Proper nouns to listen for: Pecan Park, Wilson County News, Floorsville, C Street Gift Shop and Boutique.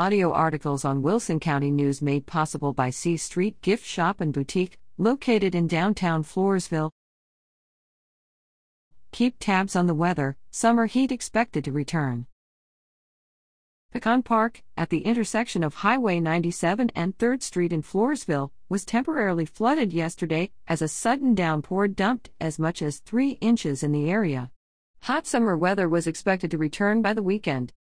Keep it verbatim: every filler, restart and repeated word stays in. Audio articles on Wilson County News made possible by C Street Gift Shop and Boutique, located in downtown Floorsville. Keep tabs on the weather, summer heat expected to return. Pecan Park, at the intersection of Highway ninety-seven and third Street in Floorsville, was temporarily flooded yesterday as a sudden downpour dumped as much as three inches in the area. Hot summer weather was expected to return by the weekend.